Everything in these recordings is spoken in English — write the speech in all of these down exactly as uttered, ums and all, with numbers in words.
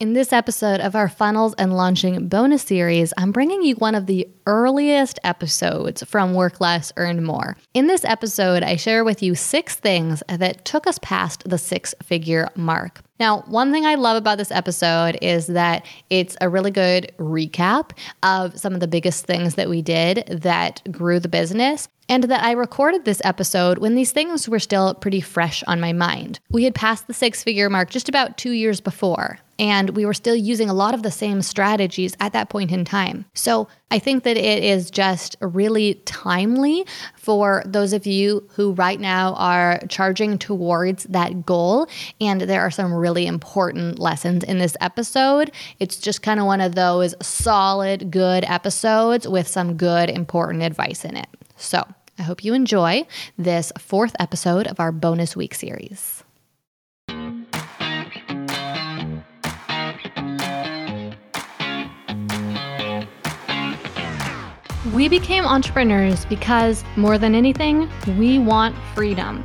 In this episode of our Funnels and Launching bonus series, I'm bringing you one of the earliest episodes from Work Less, Earn More. In this episode, I share with you six things that took us past the six-figure mark. Now, one thing I love about this episode is that it's a really good recap of some of the biggest things that we did that grew the business, and that I recorded this episode when these things were still pretty fresh on my mind. We had passed the six-figure mark just about two years before, and we were still using a lot of the same strategies at that point in time. So I think that it is just really timely for those of you who right now are charging towards that goal. And there are some really important lessons in this episode. It's just kind of one of those solid, good episodes with some good, important advice in it. So I hope you enjoy this fourth episode of our bonus week series. We became entrepreneurs because, more than anything, we want freedom.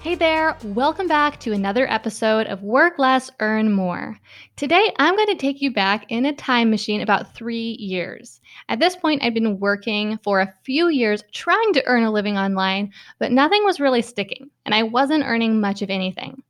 Hey there, welcome back to another episode of Work Less, Earn More. Today, I'm going to take you back in a time machine about three years. At this point, I'd been working for a few years trying to earn a living online, but nothing was really sticking, and I wasn't earning much of anything.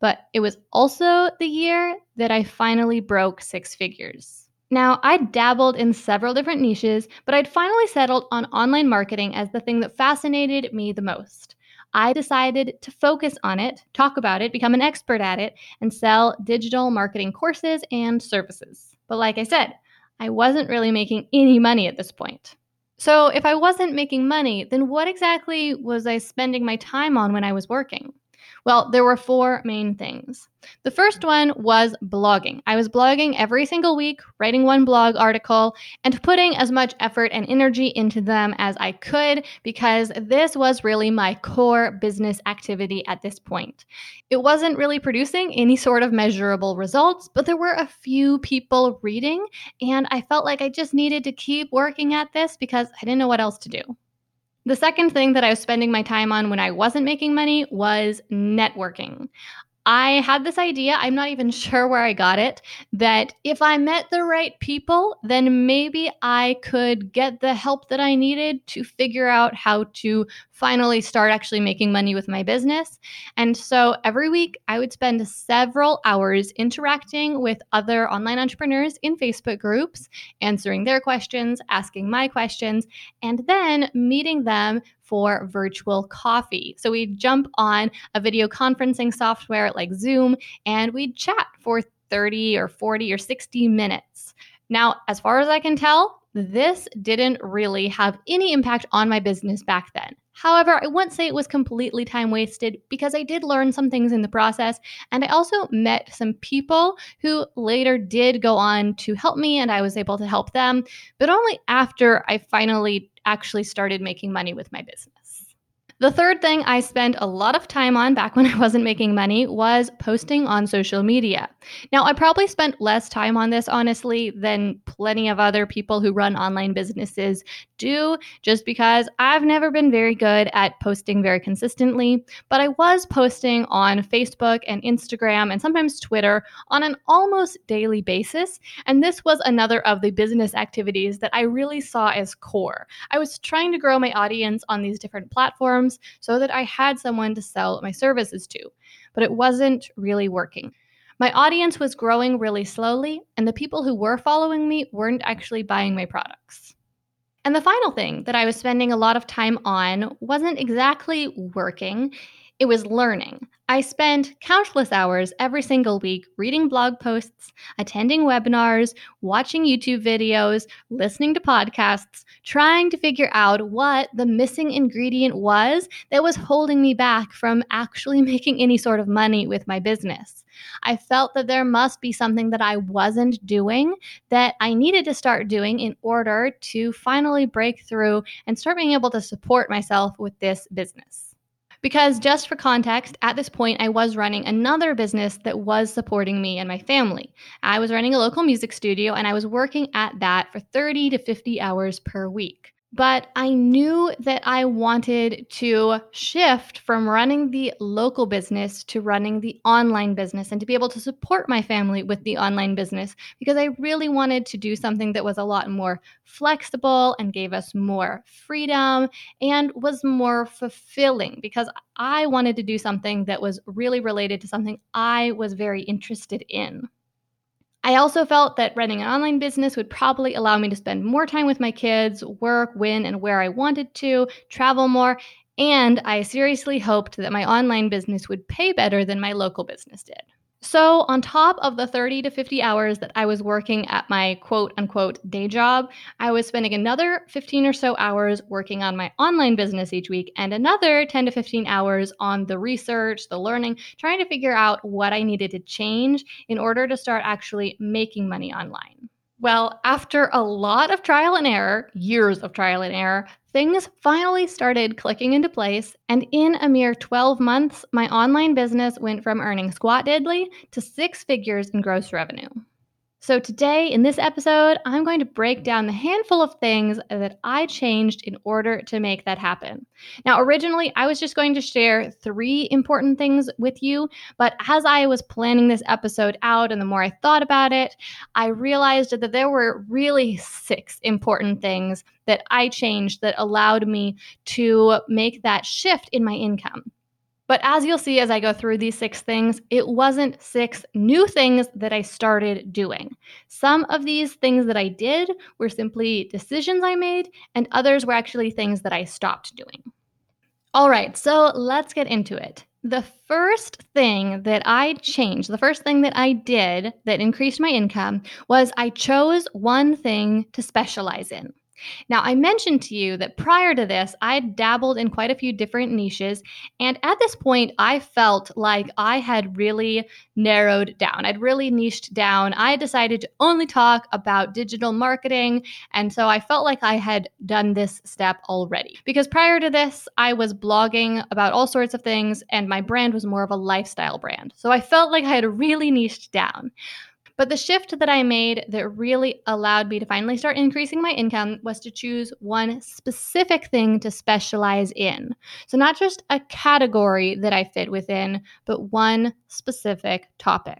But it was also the year that I finally broke six figures. Now, I dabbled in several different niches, but I'd finally settled on online marketing as the thing that fascinated me the most. I decided to focus on it, talk about it, become an expert at it, and sell digital marketing courses and services. But like I said, I wasn't really making any money at this point. So if I wasn't making money, then what exactly was I spending my time on when I was working? Well, there were four main things. The first one was blogging. I was blogging every single week, writing one blog article, and putting as much effort and energy into them as I could, because this was really my core business activity at this point. It wasn't really producing any sort of measurable results, but there were a few people reading, and I felt like I just needed to keep working at this because I didn't know what else to do. The second thing that I was spending my time on when I wasn't making money was networking. I had this idea, I'm not even sure where I got it, that if I met the right people, then maybe I could get the help that I needed to figure out how to finally start actually making money with my business. And so every week I would spend several hours interacting with other online entrepreneurs in Facebook groups, answering their questions, asking my questions, and then meeting them for virtual coffee. So we'd jump on a video conferencing software like Zoom, and we'd chat for thirty or forty or sixty minutes. Now, as far as I can tell, this didn't really have any impact on my business back then. However, I wouldn't say it was completely time wasted, because I did learn some things in the process, and I also met some people who later did go on to help me, and I was able to help them, but only after I finally actually started making money with my business. The third thing I spent a lot of time on back when I wasn't making money was posting on social media. Now, I probably spent less time on this, honestly, than plenty of other people who run online businesses do, just because I've never been very good at posting very consistently. But I was posting on Facebook and Instagram and sometimes Twitter on an almost daily basis. And this was another of the business activities that I really saw as core. I was trying to grow my audience on these different platforms, so that I had someone to sell my services to, but it wasn't really working. My audience was growing really slowly, and the people who were following me weren't actually buying my products. And the final thing that I was spending a lot of time on wasn't exactly working. It was learning. I spent countless hours every single week reading blog posts, attending webinars, watching YouTube videos, listening to podcasts, trying to figure out what the missing ingredient was that was holding me back from actually making any sort of money with my business. I felt that there must be something that I wasn't doing that I needed to start doing in order to finally break through and start being able to support myself with this business. Because just for context, at this point, I was running another business that was supporting me and my family. I was running a local music studio, and I was working at that for thirty to fifty hours per week. But I knew that I wanted to shift from running the local business to running the online business and to be able to support my family with the online business, because I really wanted to do something that was a lot more flexible and gave us more freedom and was more fulfilling, because I wanted to do something that was really related to something I was very interested in. I also felt that running an online business would probably allow me to spend more time with my kids, work when and where I wanted to, travel more, and I seriously hoped that my online business would pay better than my local business did. So on top of the thirty to fifty hours that I was working at my quote unquote day job, I was spending another fifteen or so hours working on my online business each week and another ten to fifteen hours on the research, the learning, trying to figure out what I needed to change in order to start actually making money online. Well, after a lot of trial and error, years of trial and error, things finally started clicking into place, and in a mere twelve months, my online business went from earning squat diddly to six figures in gross revenue. So today, in this episode, I'm going to break down the handful of things that I changed in order to make that happen. Now, originally, I was just going to share three important things with you, but as I was planning this episode out and the more I thought about it, I realized that there were really six important things that I changed that allowed me to make that shift in my income. But as you'll see as I go through these six things, it wasn't six new things that I started doing. Some of these things that I did were simply decisions I made, and others were actually things that I stopped doing. All right, so let's get into it. The first thing that I changed, the first thing that I did that increased my income was I chose one thing to specialize in. Now, I mentioned to you that prior to this, I dabbled in quite a few different niches, and at this point, I felt like I had really narrowed down. I'd really niched down. I decided to only talk about digital marketing, and so I felt like I had done this step already. Because prior to this, I was blogging about all sorts of things, and my brand was more of a lifestyle brand. So I felt like I had really niched down. But the shift that I made that really allowed me to finally start increasing my income was to choose one specific thing to specialize in. So not just a category that I fit within, but one specific topic.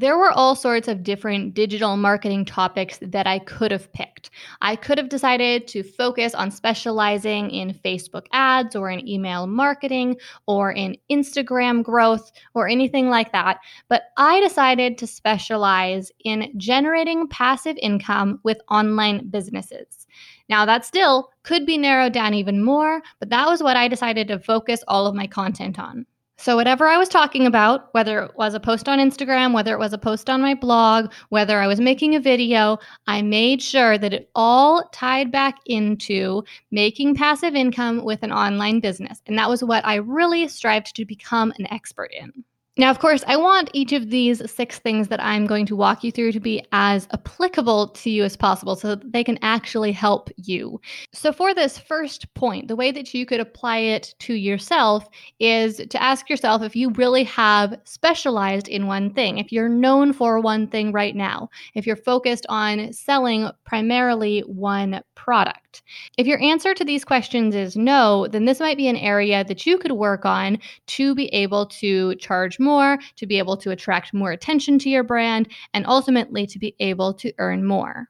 There were all sorts of different digital marketing topics that I could have picked. I could have decided to focus on specializing in Facebook ads or in email marketing or in Instagram growth or anything like that, but I decided to specialize in generating passive income with online businesses. Now, that still could be narrowed down even more, but that was what I decided to focus all of my content on. So whatever I was talking about, whether it was a post on Instagram, whether it was a post on my blog, whether I was making a video, I made sure that it all tied back into making passive income with an online business. And that was what I really strived to become an expert in. Now, of course, I want each of these six things that I'm going to walk you through to be as applicable to you as possible so that they can actually help you. So for this first point, the way that you could apply it to yourself is to ask yourself if you really have specialized in one thing, if you're known for one thing right now, if you're focused on selling primarily one product. If your answer to these questions is no, then this might be an area that you could work on to be able to charge more. more, to be able to attract more attention to your brand, and ultimately to be able to earn more.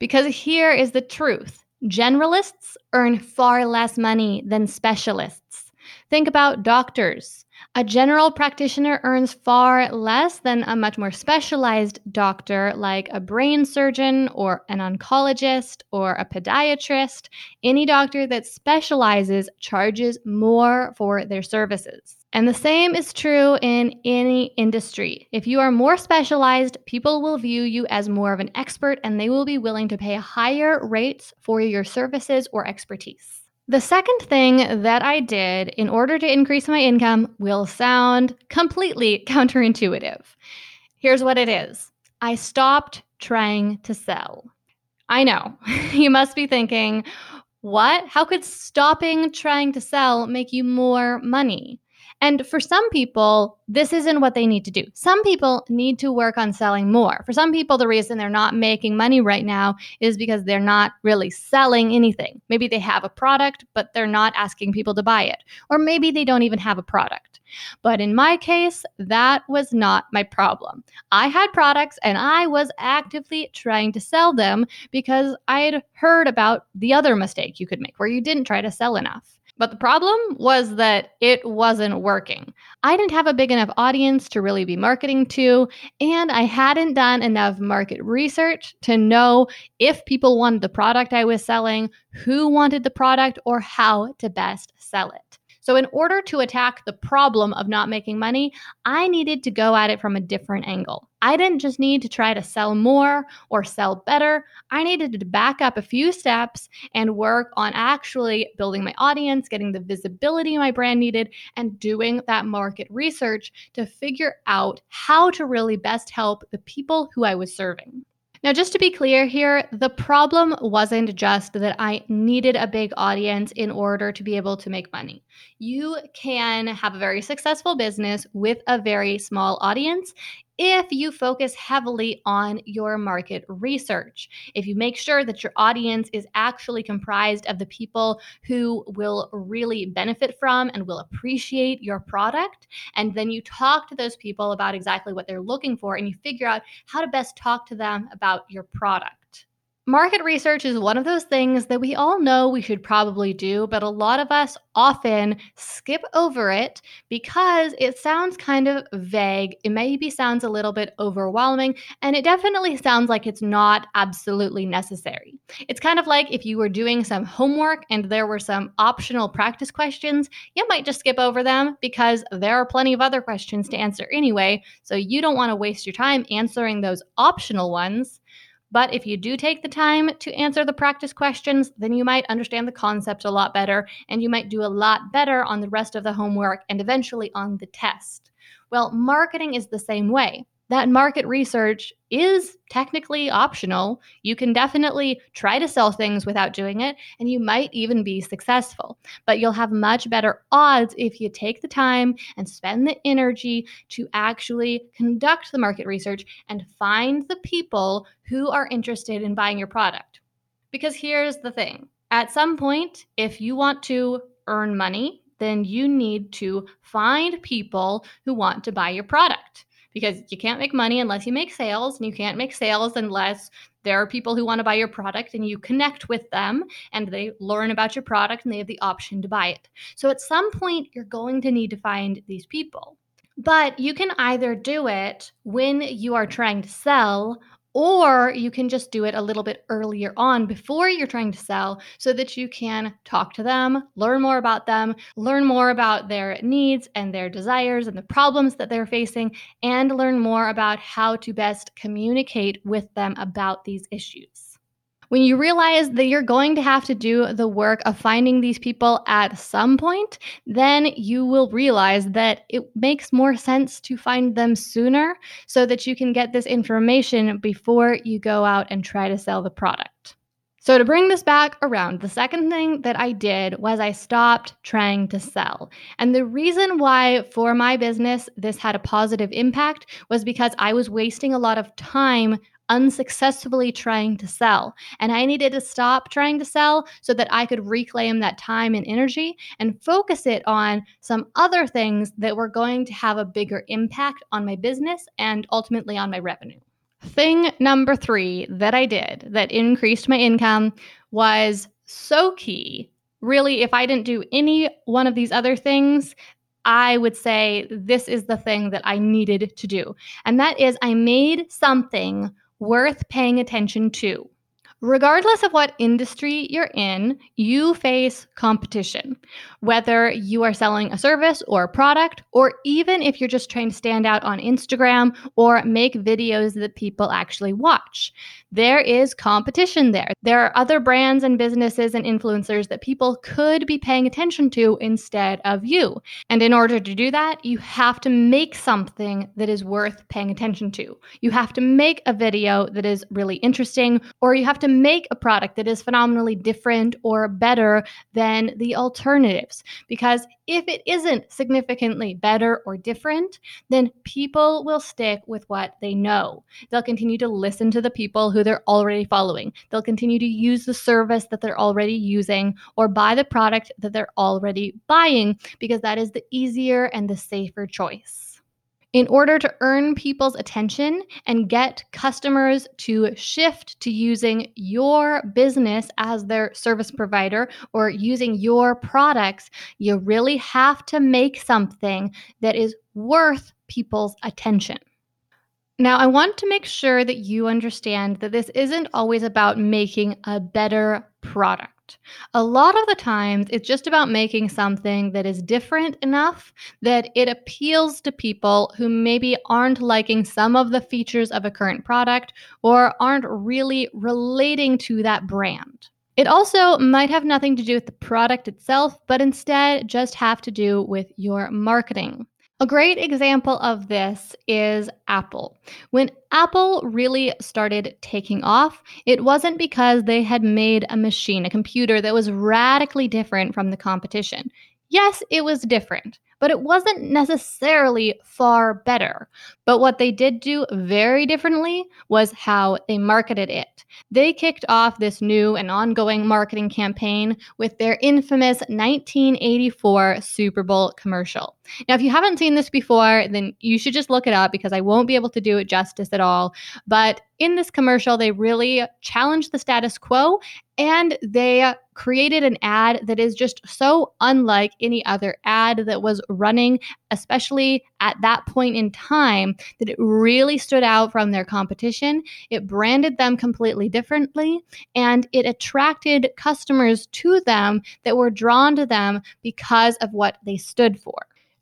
Because here is the truth. Generalists earn far less money than specialists. Think about doctors. A general practitioner earns far less than a much more specialized doctor, like a brain surgeon or an oncologist or a podiatrist. Any doctor that specializes charges more for their services. And the same is true in any industry. If you are more specialized, people will view you as more of an expert, and they will be willing to pay higher rates for your services or expertise. The second thing that I did in order to increase my income will sound completely counterintuitive. Here's what it is. I stopped trying to sell. I know, you must be thinking, what? How could stopping trying to sell make you more money? And for some people, this isn't what they need to do. Some people need to work on selling more. For some people, the reason they're not making money right now is because they're not really selling anything. Maybe they have a product, but they're not asking people to buy it. Or maybe they don't even have a product. But in my case, that was not my problem. I had products and I was actively trying to sell them because I had heard about the other mistake you could make where you didn't try to sell enough. But the problem was that it wasn't working. I didn't have a big enough audience to really be marketing to, and I hadn't done enough market research to know if people wanted the product I was selling, who wanted the product, or how to best sell it. So in order to attack the problem of not making money, I needed to go at it from a different angle. I didn't just need to try to sell more or sell better. I needed to back up a few steps and work on actually building my audience, getting the visibility my brand needed, and doing that market research to figure out how to really best help the people who I was serving. Now, just to be clear here, the problem wasn't just that I needed a big audience in order to be able to make money. You can have a very successful business with a very small audience if you focus heavily on your market research, if you make sure that your audience is actually comprised of the people who will really benefit from and will appreciate your product, and then you talk to those people about exactly what they're looking for, and you figure out how to best talk to them about your product. Market research is one of those things that we all know we should probably do, but a lot of us often skip over it because it sounds kind of vague. It maybe sounds a little bit overwhelming, and it definitely sounds like it's not absolutely necessary. It's kind of like if you were doing some homework and there were some optional practice questions, you might just skip over them because there are plenty of other questions to answer anyway, so you don't want to waste your time answering those optional ones. But if you do take the time to answer the practice questions, then you might understand the concept a lot better, and you might do a lot better on the rest of the homework and eventually on the test. Well, marketing is the same way. That market research is technically optional. You can definitely try to sell things without doing it, and you might even be successful. But you'll have much better odds if you take the time and spend the energy to actually conduct the market research and find the people who are interested in buying your product. Because here's the thing. At some point, if you want to earn money, then you need to find people who want to buy your product. Because you can't make money unless you make sales, and you can't make sales unless there are people who want to buy your product and you connect with them and they learn about your product and they have the option to buy it. So at some point, you're going to need to find these people. But you can either do it when you are trying to sell, or you can just do it a little bit earlier on before you're trying to sell so that you can talk to them, learn more about them, learn more about their needs and their desires and the problems that they're facing, and learn more about how to best communicate with them about these issues. When you realize that you're going to have to do the work of finding these people at some point, then you will realize that it makes more sense to find them sooner so that you can get this information before you go out and try to sell the product. So to bring this back around, the second thing that I did was I stopped trying to sell. And the reason why for my business this had a positive impact was because I was wasting a lot of time unsuccessfully trying to sell. And I needed to stop trying to sell so that I could reclaim that time and energy and focus it on some other things that were going to have a bigger impact on my business and ultimately on my revenue. Thing number three that I did that increased my income was so key. Really, if I didn't do any one of these other things, I would say this is the thing that I needed to do. And that is I made something worth paying attention to, Regardless of what industry you're in, you face competition. Whether you are selling a service or a product, or even if you're just trying to stand out on Instagram or make videos that people actually watch, there is competition there. There are other brands and businesses and influencers that people could be paying attention to instead of you. And in order to do that, you have to make something that is worth paying attention to. You have to make a video that is really interesting, or you have to make a product that is phenomenally different or better than the alternatives. Because if it isn't significantly better or different, then people will stick with what they know. They'll continue to listen to the people who they're already following. They'll continue to use the service that they're already using or buy the product that they're already buying, because that is the easier and the safer choice. In order to earn people's attention and get customers to shift to using your business as their service provider or using your products, you really have to make something that is worth people's attention. Now, I want to make sure that you understand that this isn't always about making a better product. A lot of the times, it's just about making something that is different enough that it appeals to people who maybe aren't liking some of the features of a current product or aren't really relating to that brand. It also might have nothing to do with the product itself, but instead just have to do with your marketing. A great example of this is Apple. When Apple really started taking off, it wasn't because they had made a machine, a computer that was radically different from the competition. Yes, it was different, but it wasn't necessarily far better. But what they did do very differently was how they marketed it. They kicked off this new and ongoing marketing campaign with their infamous nineteen eighty-four Super Bowl commercial. Now, if you haven't seen this before, then you should just look it up because I won't be able to do it justice at all. But in this commercial, they really challenged the status quo and they created an ad that is just so unlike any other ad that was running, especially at that point in time, that it really stood out from their competition. It branded them completely differently, and it attracted customers to them that were drawn to them because of what they stood for.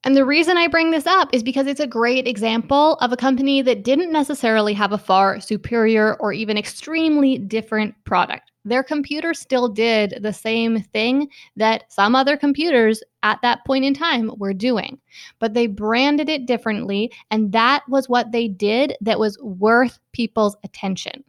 And the reason I bring this up is because it's a great example of a company that didn't necessarily have a far superior or even extremely different product. Their computer still did the same thing that some other computers at that point in time were doing, but they branded it differently, and that was what they did that was worth people's attention.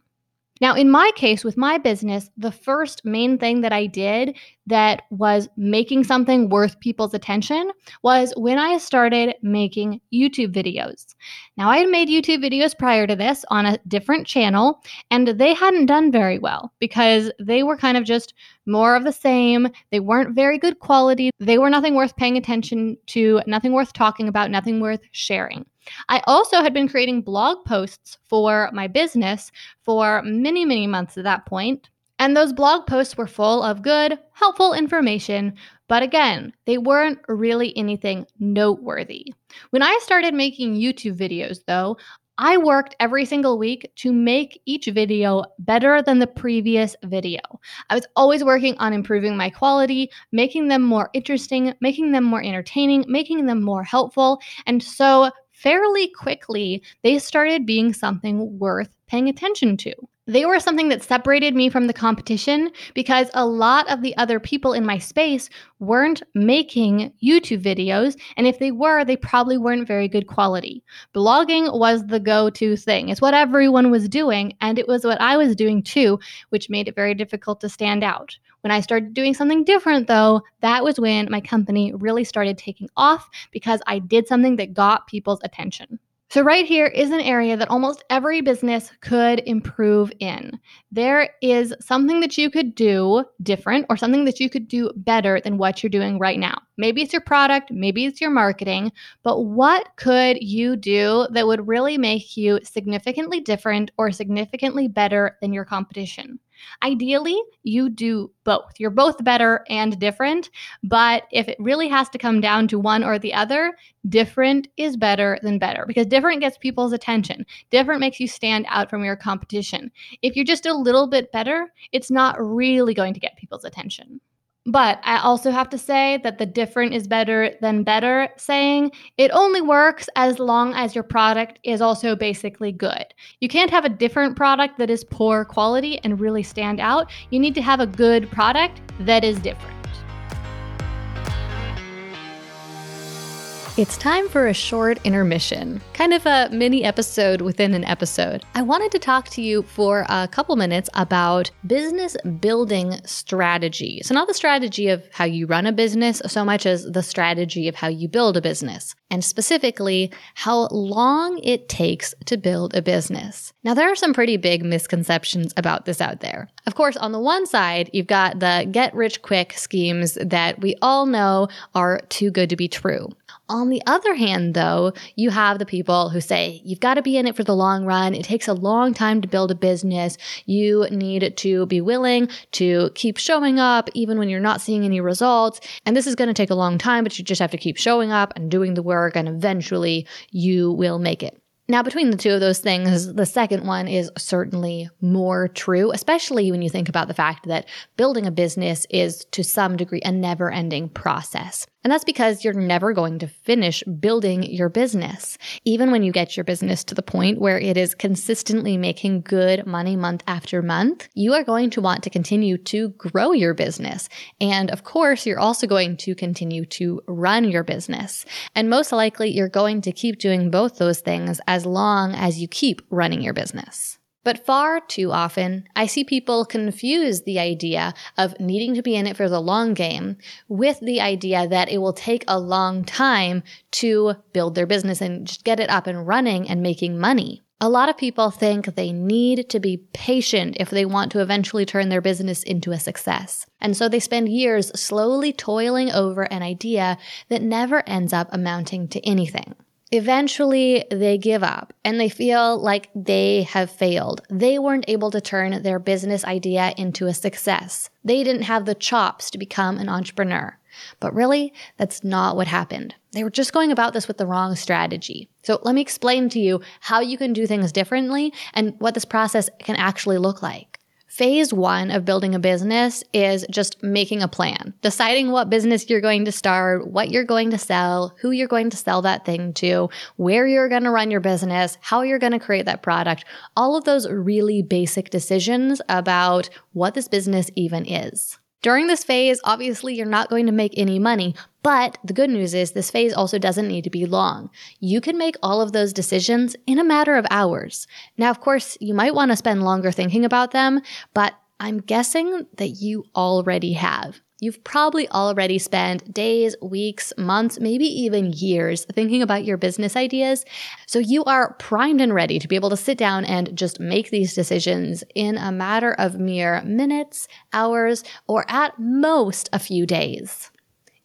Now, in my case, with my business, the first main thing that I did that was making something worth people's attention was when I started making YouTube videos. Now, I had made YouTube videos prior to this on a different channel, and they hadn't done very well because they were kind of just more of the same. They weren't very good quality. They were nothing worth paying attention to, nothing worth talking about, nothing worth sharing. I also had been creating blog posts for my business for many, many months at that point. And those blog posts were full of good, helpful information, but again, they weren't really anything noteworthy. When I started making YouTube videos, though, I worked every single week to make each video better than the previous video. I was always working on improving my quality, making them more interesting, making them more entertaining, making them more helpful, and so fairly quickly, they started being something worth paying attention to. They were something that separated me from the competition because a lot of the other people in my space weren't making YouTube videos, and if they were, they probably weren't very good quality. Blogging was the go-to thing. It's what everyone was doing, and it was what I was doing too, which made it very difficult to stand out. When I started doing something different, though, that was when my company really started taking off because I did something that got people's attention. So right here is an area that almost every business could improve in. There is something that you could do different or something that you could do better than what you're doing right now. Maybe it's your product, maybe it's your marketing, but what could you do that would really make you significantly different or significantly better than your competition? Ideally, you do both. You're both better and different, but if it really has to come down to one or the other, different is better than better because different gets people's attention. Different makes you stand out from your competition. If you're just a little bit better, it's not really going to get people's attention. But I also have to say that the different is better than better saying it only works as long as your product is also basically good. You can't have a different product that is poor quality and really stand out. You need to have a good product that is different. It's time for a short intermission, kind of a mini episode within an episode. I wanted to talk to you for a couple minutes about business building strategy. So not the strategy of how you run a business so much as the strategy of how you build a business, and specifically how long it takes to build a business. Now, there are some pretty big misconceptions about this out there. Of course, on the one side, you've got the get-rich-quick schemes that we all know are too good to be true. On the other hand, though, you have the people who say, you've got to be in it for the long run. It takes a long time to build a business. You need to be willing to keep showing up even when you're not seeing any results. And this is going to take a long time, but you just have to keep showing up and doing the work, and eventually you will make it. Now, between the two of those things, the second one is certainly more true, especially when you think about the fact that building a business is, to some degree, a never-ending process. And that's because you're never going to finish building your business. Even when you get your business to the point where it is consistently making good money month after month, you are going to want to continue to grow your business. And of course, you're also going to continue to run your business. And most likely, you're going to keep doing both those things as As long as you keep running your business. But far too often, I see people confuse the idea of needing to be in it for the long game with the idea that it will take a long time to build their business and just get it up and running and making money. A lot of people think they need to be patient if they want to eventually turn their business into a success. And so they spend years slowly toiling over an idea that never ends up amounting to anything. Eventually, they give up and they feel like they have failed. They weren't able to turn their business idea into a success. They didn't have the chops to become an entrepreneur. But really, that's not what happened. They were just going about this with the wrong strategy. So let me explain to you how you can do things differently and what this process can actually look like. Phase one of building a business is just making a plan, deciding what business you're going to start, what you're going to sell, who you're going to sell that thing to, where you're going to run your business, how you're going to create that product, all of those really basic decisions about what this business even is. During this phase, obviously, you're not going to make any money, but the good news is this phase also doesn't need to be long. You can make all of those decisions in a matter of hours. Now, of course, you might want to spend longer thinking about them, but I'm guessing that you already have. You've probably already spent days, weeks, months, maybe even years thinking about your business ideas. So you are primed and ready to be able to sit down and just make these decisions in a matter of mere minutes, hours, or at most a few days.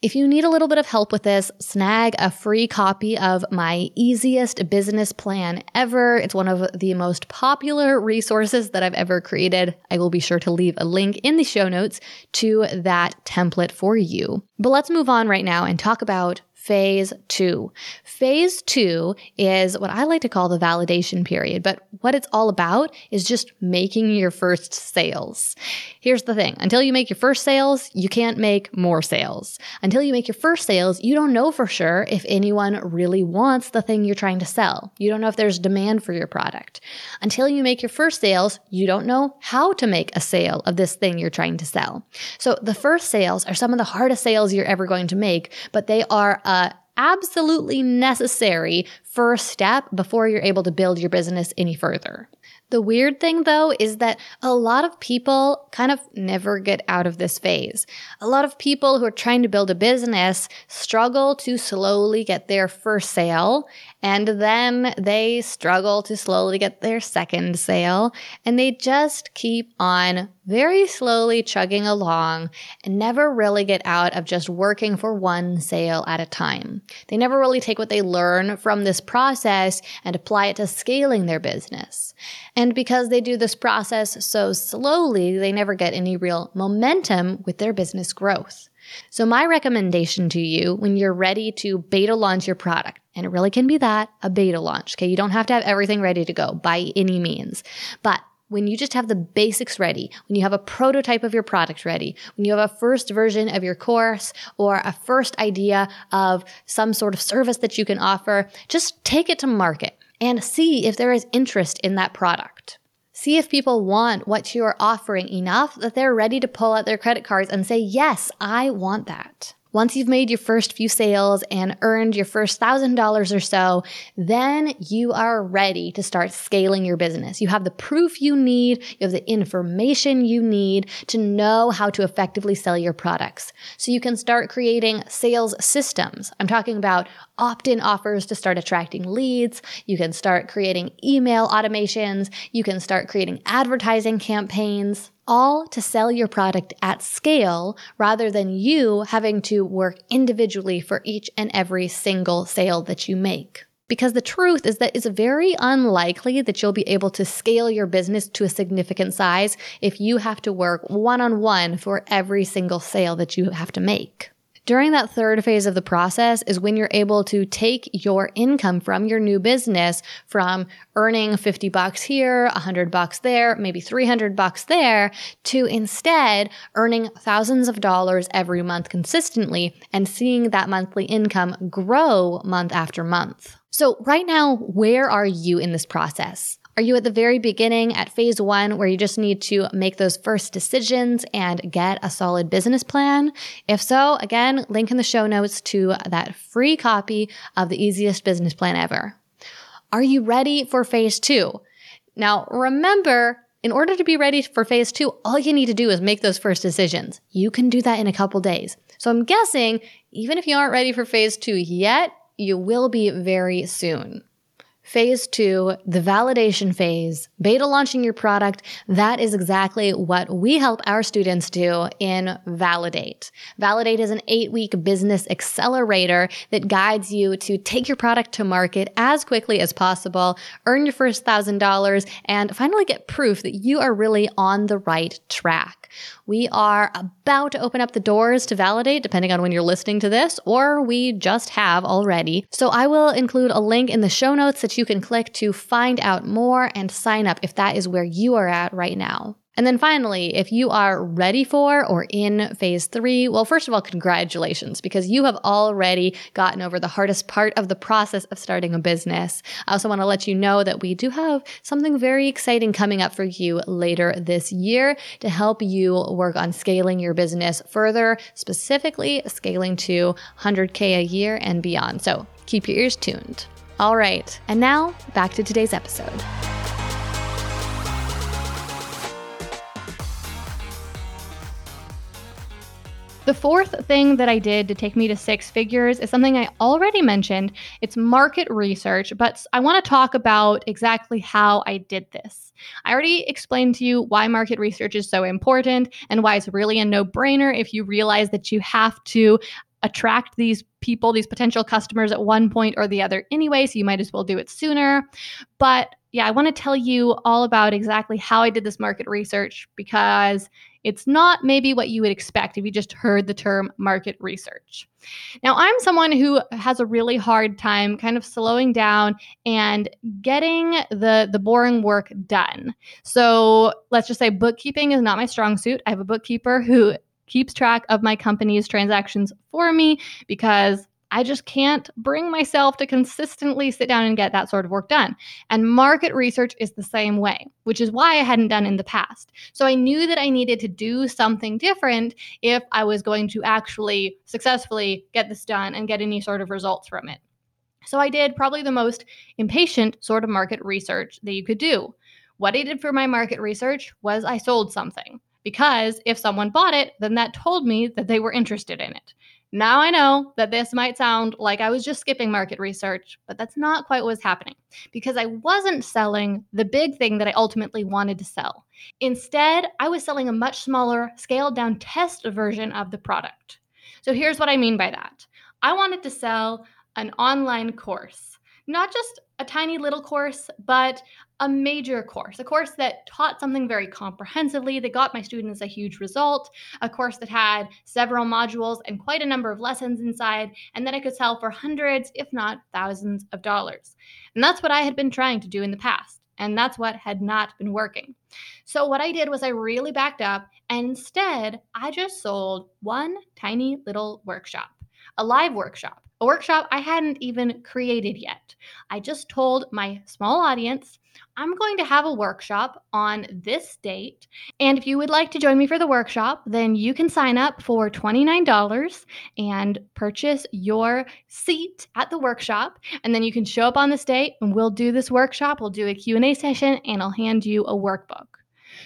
If you need a little bit of help with this, snag a free copy of my Easiest Business Plan Ever. It's one of the most popular resources that I've ever created. I will be sure to leave a link in the show notes to that template for you. But let's move on right now and talk about phase two. Phase two is what I like to call the validation period, but what it's all about is just making your first sales. Here's the thing. Until you make your first sales, you can't make more sales. Until you make your first sales, you don't know for sure if anyone really wants the thing you're trying to sell. You don't know if there's demand for your product. Until you make your first sales, you don't know how to make a sale of this thing you're trying to sell. So the first sales are some of the hardest sales you're ever going to make, but they are a Uh, absolutely necessary first step before you're able to build your business any further. The weird thing, though, is that a lot of people kind of never get out of this phase. A lot of people who are trying to build a business struggle to slowly get their first sale, and then they struggle to slowly get their second sale, and they just keep on very slowly chugging along and never really get out of just working for one sale at a time. They never really take what they learn from this process and apply it to scaling their business. And because they do this process so slowly, they never get any real momentum with their business growth. So my recommendation to you when you're ready to beta launch your product, and it really can be that, a beta launch, okay? You don't have to have everything ready to go by any means, but when you just have the basics ready, when you have a prototype of your product ready, when you have a first version of your course or a first idea of some sort of service that you can offer, just take it to market and see if there is interest in that product. See if people want what you are offering enough that they're ready to pull out their credit cards and say, yes, I want that. Once you've made your first few sales and earned your first one thousand dollars or so, then you are ready to start scaling your business. You have the proof you need. You have the information you need to know how to effectively sell your products. So you can start creating sales systems. I'm talking about opt-in offers to start attracting leads. You can start creating email automations. You can start creating advertising campaigns, all to sell your product at scale rather than you having to work individually for each and every single sale that you make. Because the truth is that it's very unlikely that you'll be able to scale your business to a significant size if you have to work one-on-one for every single sale that you have to make. During that third phase of the process is when you're able to take your income from your new business from earning fifty bucks here, one hundred bucks there, maybe three hundred bucks there, to instead earning thousands of dollars every month consistently and seeing that monthly income grow month after month. So right now, where are you in this process? Are you at the very beginning at phase one where you just need to make those first decisions and get a solid business plan? If so, again, link in the show notes to that free copy of The Easiest Business Plan Ever. Are you ready for phase two? Now, remember, in order to be ready for phase two, all you need to do is make those first decisions. You can do that in a couple days. So I'm guessing even if you aren't ready for phase two yet, you will be very soon. Phase two, the validation phase, beta launching your product, that is exactly what we help our students do in Validate. Validate is an eight-week business accelerator that guides you to take your product to market as quickly as possible, earn your first one thousand dollars, and finally get proof that you are really on the right track. We are about to open up the doors to Validate, depending on when you're listening to this, or we just have already. So I will include a link in the show notes that you can click to find out more and sign up if that is where you are at right now. And then finally, if you are ready for or in phase three, well, first of all, congratulations, because you have already gotten over the hardest part of the process of starting a business. I also want to let you know that we do have something very exciting coming up for you later this year to help you work on scaling your business further, specifically scaling to one hundred K a year and beyond. So keep your ears tuned. All right, and now back to today's episode. The fourth thing that I did to take me to six figures is something I already mentioned. It's market research, but I want to talk about exactly how I did this. I already explained to you why market research is so important and why it's really a no-brainer if you realize that you have to attract these people, these potential customers at one point or the other anyway, so you might as well do it sooner. But yeah, I want to tell you all about exactly how I did this market research, because it's not maybe what you would expect if you just heard the term market research. Now, I'm someone who has a really hard time kind of slowing down and getting the, the boring work done. So let's just say bookkeeping is not my strong suit. I have a bookkeeper who keeps track of my company's transactions for me, because I just can't bring myself to consistently sit down and get that sort of work done. And market research is the same way, which is why I hadn't done in the past. So I knew that I needed to do something different if I was going to actually successfully get this done and get any sort of results from it. So I did probably the most impatient sort of market research that you could do. What I did for my market research was I sold something. Because if someone bought it, then that told me that they were interested in it. Now I know that this might sound like I was just skipping market research, but that's not quite what was happening, because I wasn't selling the big thing that I ultimately wanted to sell. Instead, I was selling a much smaller, scaled down test version of the product. So here's what I mean by that. I wanted to sell an online course. not just a tiny little course, but a major course, a course that taught something very comprehensively, that got my students a huge result, a course that had several modules and quite a number of lessons inside, and that I could sell for hundreds, if not thousands of dollars. And that's what I had been trying to do in the past. And that's what had not been working. So what I did was I really backed up, and instead I just sold one tiny little workshop, a live workshop, a workshop I hadn't even created yet. I just told my small audience, I'm going to have a workshop on this date. And if you would like to join me for the workshop, then you can sign up for twenty-nine dollars and purchase your seat at the workshop. And then you can show up on this date and we'll do this workshop. We'll do a Q and A session and I'll hand you a workbook.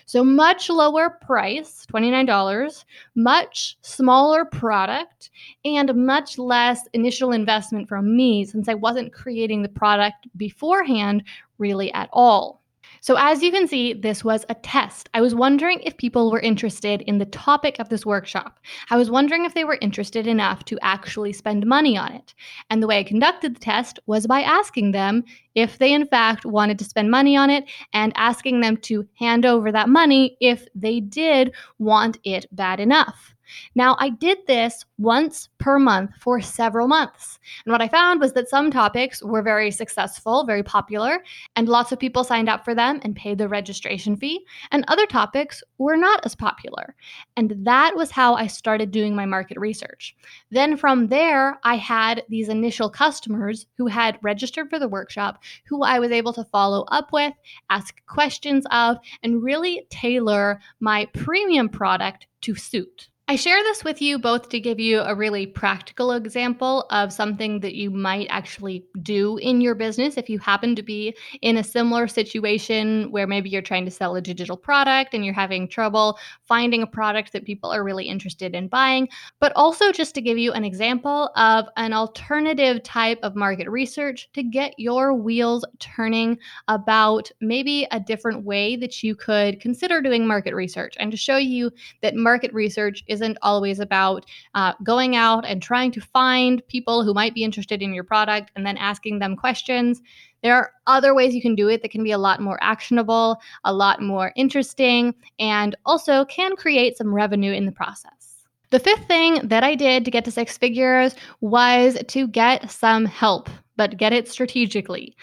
So much lower price, twenty-nine dollars, much smaller product, and much less initial investment from me since I wasn't creating the product beforehand really at all. So as you can see, this was a test. I was wondering if people were interested in the topic of this workshop. I was wondering if they were interested enough to actually spend money on it. And the way I conducted the test was by asking them if they in fact wanted to spend money on it and asking them to hand over that money if they did want it bad enough. Now, I did this once per month for several months. And what I found was that some topics were very successful, very popular, and lots of people signed up for them and paid the registration fee. And other topics were not as popular. And that was how I started doing my market research. Then from there, I had these initial customers who had registered for the workshop, who I was able to follow up with, ask questions of, and really tailor my premium product to suit. I share this with you both to give you a really practical example of something that you might actually do in your business if you happen to be in a similar situation where maybe you're trying to sell a digital product and you're having trouble finding a product that people are really interested in buying, but also just to give you an example of an alternative type of market research to get your wheels turning about maybe a different way that you could consider doing market research, and to show you that market research is isn't always about uh, going out and trying to find people who might be interested in your product and then asking them questions. There are other ways you can do it that can be a lot more actionable, a lot more interesting, and also can create some revenue in the process. The fifth thing that I did to get to six figures was to get some help, but get it strategically.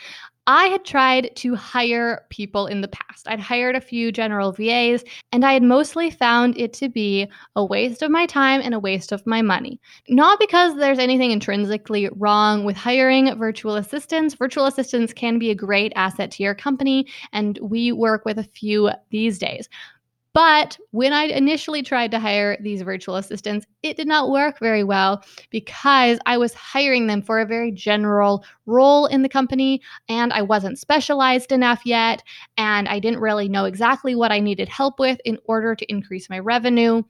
I had tried to hire people in the past. I'd hired a few general V As, and I had mostly found it to be a waste of my time and a waste of my money. Not because there's anything intrinsically wrong with hiring virtual assistants. Virtual assistants can be a great asset to your company, and we work with a few these days. But when I initially tried to hire these virtual assistants, it did not work very well because I was hiring them for a very general role in the company and I wasn't specialized enough yet and I didn't really know exactly what I needed help with in order to increase my revenue.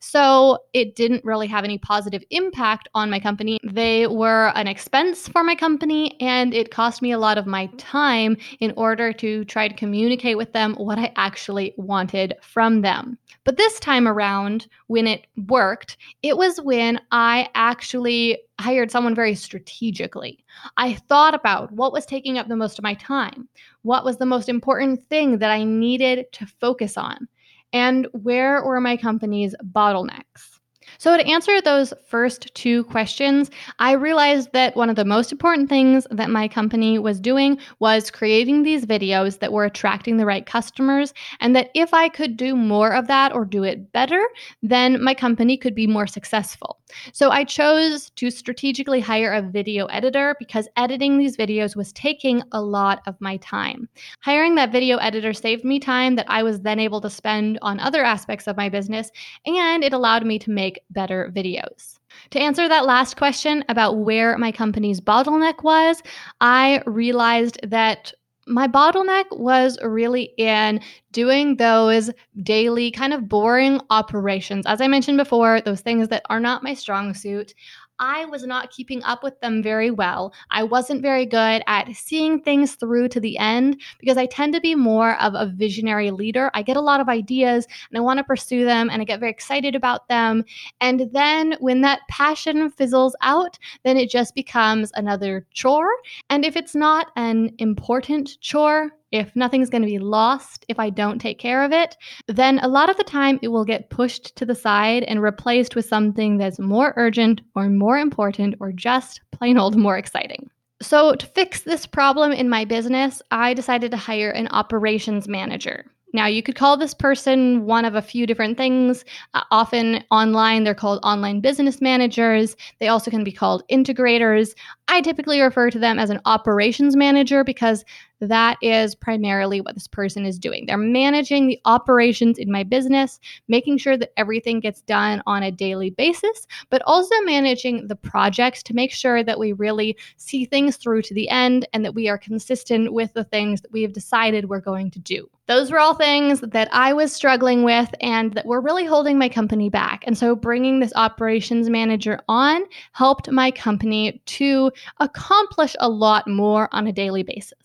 So it didn't really have any positive impact on my company. They were an expense for my company and it cost me a lot of my time in order to try to communicate with them what I actually wanted from them. But this time around, when it worked, it was when I actually hired someone very strategically. I thought about what was taking up the most of my time, what was the most important thing that I needed to focus on, and where were my company's bottlenecks. So to answer those first two questions, I realized that one of the most important things that my company was doing was creating these videos that were attracting the right customers, and that if I could do more of that or do it better, then my company could be more successful. So I chose to strategically hire a video editor because editing these videos was taking a lot of my time. Hiring that video editor saved me time that I was then able to spend on other aspects of my business, and it allowed me to make better videos. To answer that last question about where my company's bottleneck was, I realized that my bottleneck was really in doing those daily kind of boring operations. As I mentioned before, those things that are not my strong suit. I was not keeping up with them very well. I wasn't very good at seeing things through to the end because I tend to be more of a visionary leader. I get a lot of ideas and I want to pursue them and I get very excited about them. And then when that passion fizzles out, then it just becomes another chore. And if it's not an important chore, if nothing's going to be lost, if I don't take care of it, then a lot of the time it will get pushed to the side and replaced with something that's more urgent or more important or just plain old more exciting. So to fix this problem in my business, I decided to hire an operations manager. Now, you could call this person one of a few different things. Uh, often online, they're called online business managers. They also can be called integrators. I typically refer to them as an operations manager because that is primarily what this person is doing. They're managing the operations in my business, making sure that everything gets done on a daily basis, but also managing the projects to make sure that we really see things through to the end and that we are consistent with the things that we have decided we're going to do. Those were all things that I was struggling with and that were really holding my company back. And so bringing this operations manager on helped my company to accomplish a lot more on a daily basis.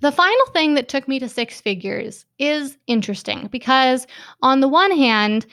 The final thing that took me to six figures is interesting because on the one hand,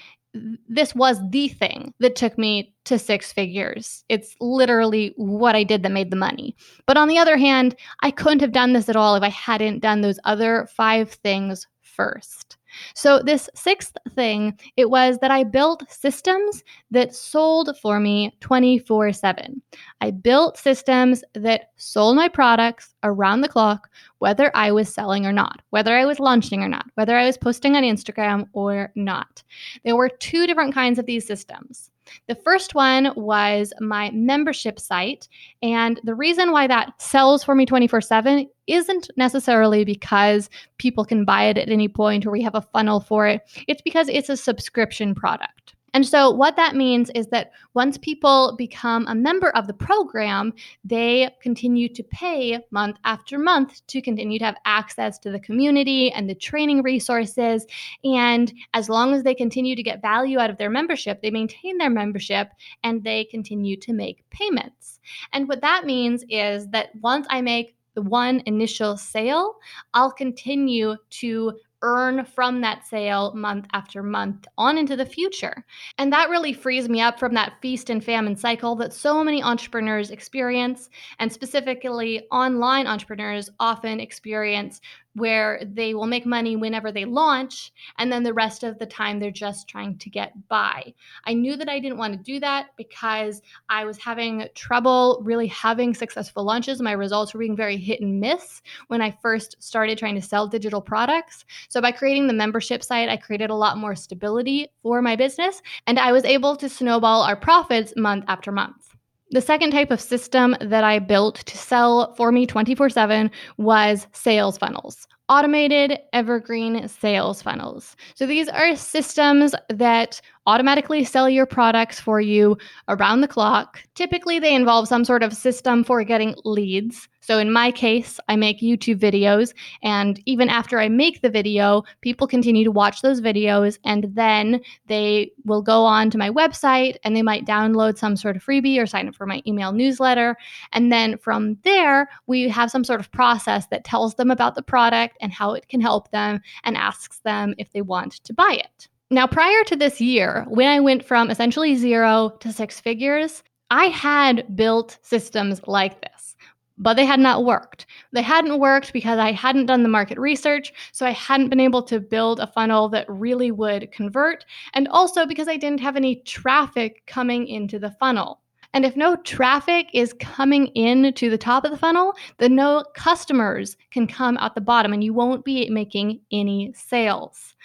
this was the thing that took me to six figures. It's literally what I did that made the money. But on the other hand, I couldn't have done this at all if I hadn't done those other five things first. So this sixth thing, it was that I built systems that sold for me twenty-four seven. I built systems that sold my products around the clock, whether I was selling or not, whether I was launching or not, whether I was posting on Instagram or not. There were two different kinds of these systems. The first one was my membership site, and the reason why that sells for me twenty-four seven isn't necessarily because people can buy it at any point or we have a funnel for it. It's because it's a subscription product. And so what that means is that once people become a member of the program, they continue to pay month after month to continue to have access to the community and the training resources. And as long as they continue to get value out of their membership, they maintain their membership and they continue to make payments. And what that means is that once I make the one initial sale, I'll continue to earn from that sale month after month on into the future. And that really frees me up from that feast and famine cycle that so many entrepreneurs experience, and specifically online entrepreneurs often experience, where they will make money whenever they launch, and then the rest of the time they're just trying to get by. I knew that I didn't want to do that because I was having trouble really having successful launches. My results were being very hit and miss when I first started trying to sell digital products. So by creating the membership site, I created a lot more stability for my business, and I was able to snowball our profits month after month. The second type of system that I built to sell for me twenty-four seven was sales funnels. Automated evergreen sales funnels. So these are systems that automatically sell your products for you around the clock. Typically, they involve some sort of system for getting leads. So in my case, I make YouTube videos, and even after I make the video, people continue to watch those videos, and then they will go on to my website, and they might download some sort of freebie or sign up for my email newsletter. And then from there, we have some sort of process that tells them about the product and how it can help them and asks them if they want to buy it. Now, prior to this year, when I went from essentially zero to six figures, I had built systems like this, but they had not worked. They hadn't worked because I hadn't done the market research, so I hadn't been able to build a funnel that really would convert, and also because I didn't have any traffic coming into the funnel. And if no traffic is coming in to the top of the funnel, then no customers can come out the bottom and you won't be making any sales.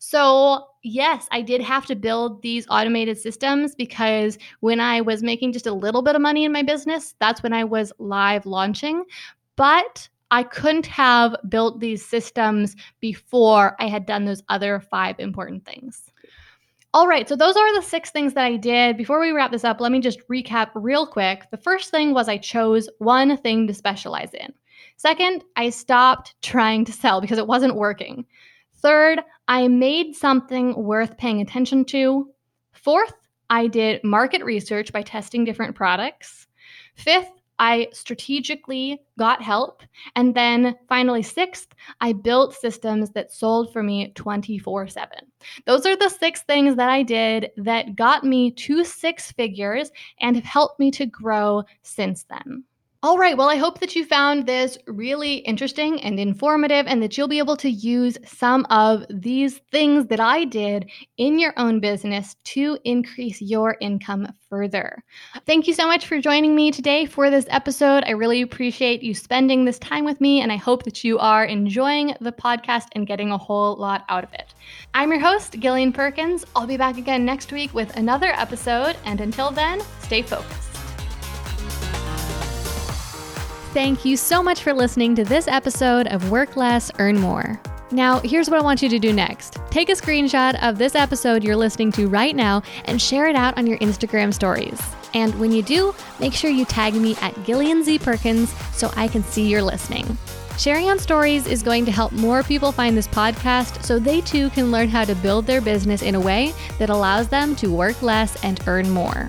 So yes, I did have to build these automated systems because when I was making just a little bit of money in my business, that's when I was live launching. But I couldn't have built these systems before I had done those other five important things. All right, so those are the six things that I did. Before we wrap this up, let me just recap real quick. The first thing was I chose one thing to specialize in. Second, I stopped trying to sell because it wasn't working. Third, I made something worth paying attention to. Fourth, I did market research by testing different products. Fifth, I strategically got help. And then finally, sixth, I built systems that sold for me twenty-four seven. Those are the six things that I did that got me to six figures and have helped me to grow since then. All right, well, I hope that you found this really interesting and informative and that you'll be able to use some of these things that I did in your own business to increase your income further. Thank you so much for joining me today for this episode. I really appreciate you spending this time with me, and I hope that you are enjoying the podcast and getting a whole lot out of it. I'm your host, Gillian Perkins. I'll be back again next week with another episode, and until then, stay focused. Thank you so much for listening to this episode of Work Less, Earn More. Now, here's what I want you to do next. Take a screenshot of this episode you're listening to right now and share it out on your Instagram stories. And when you do, make sure you tag me at Gillian Z Perkins so I can see you're listening. Sharing on stories is going to help more people find this podcast so they too can learn how to build their business in a way that allows them to work less and earn more.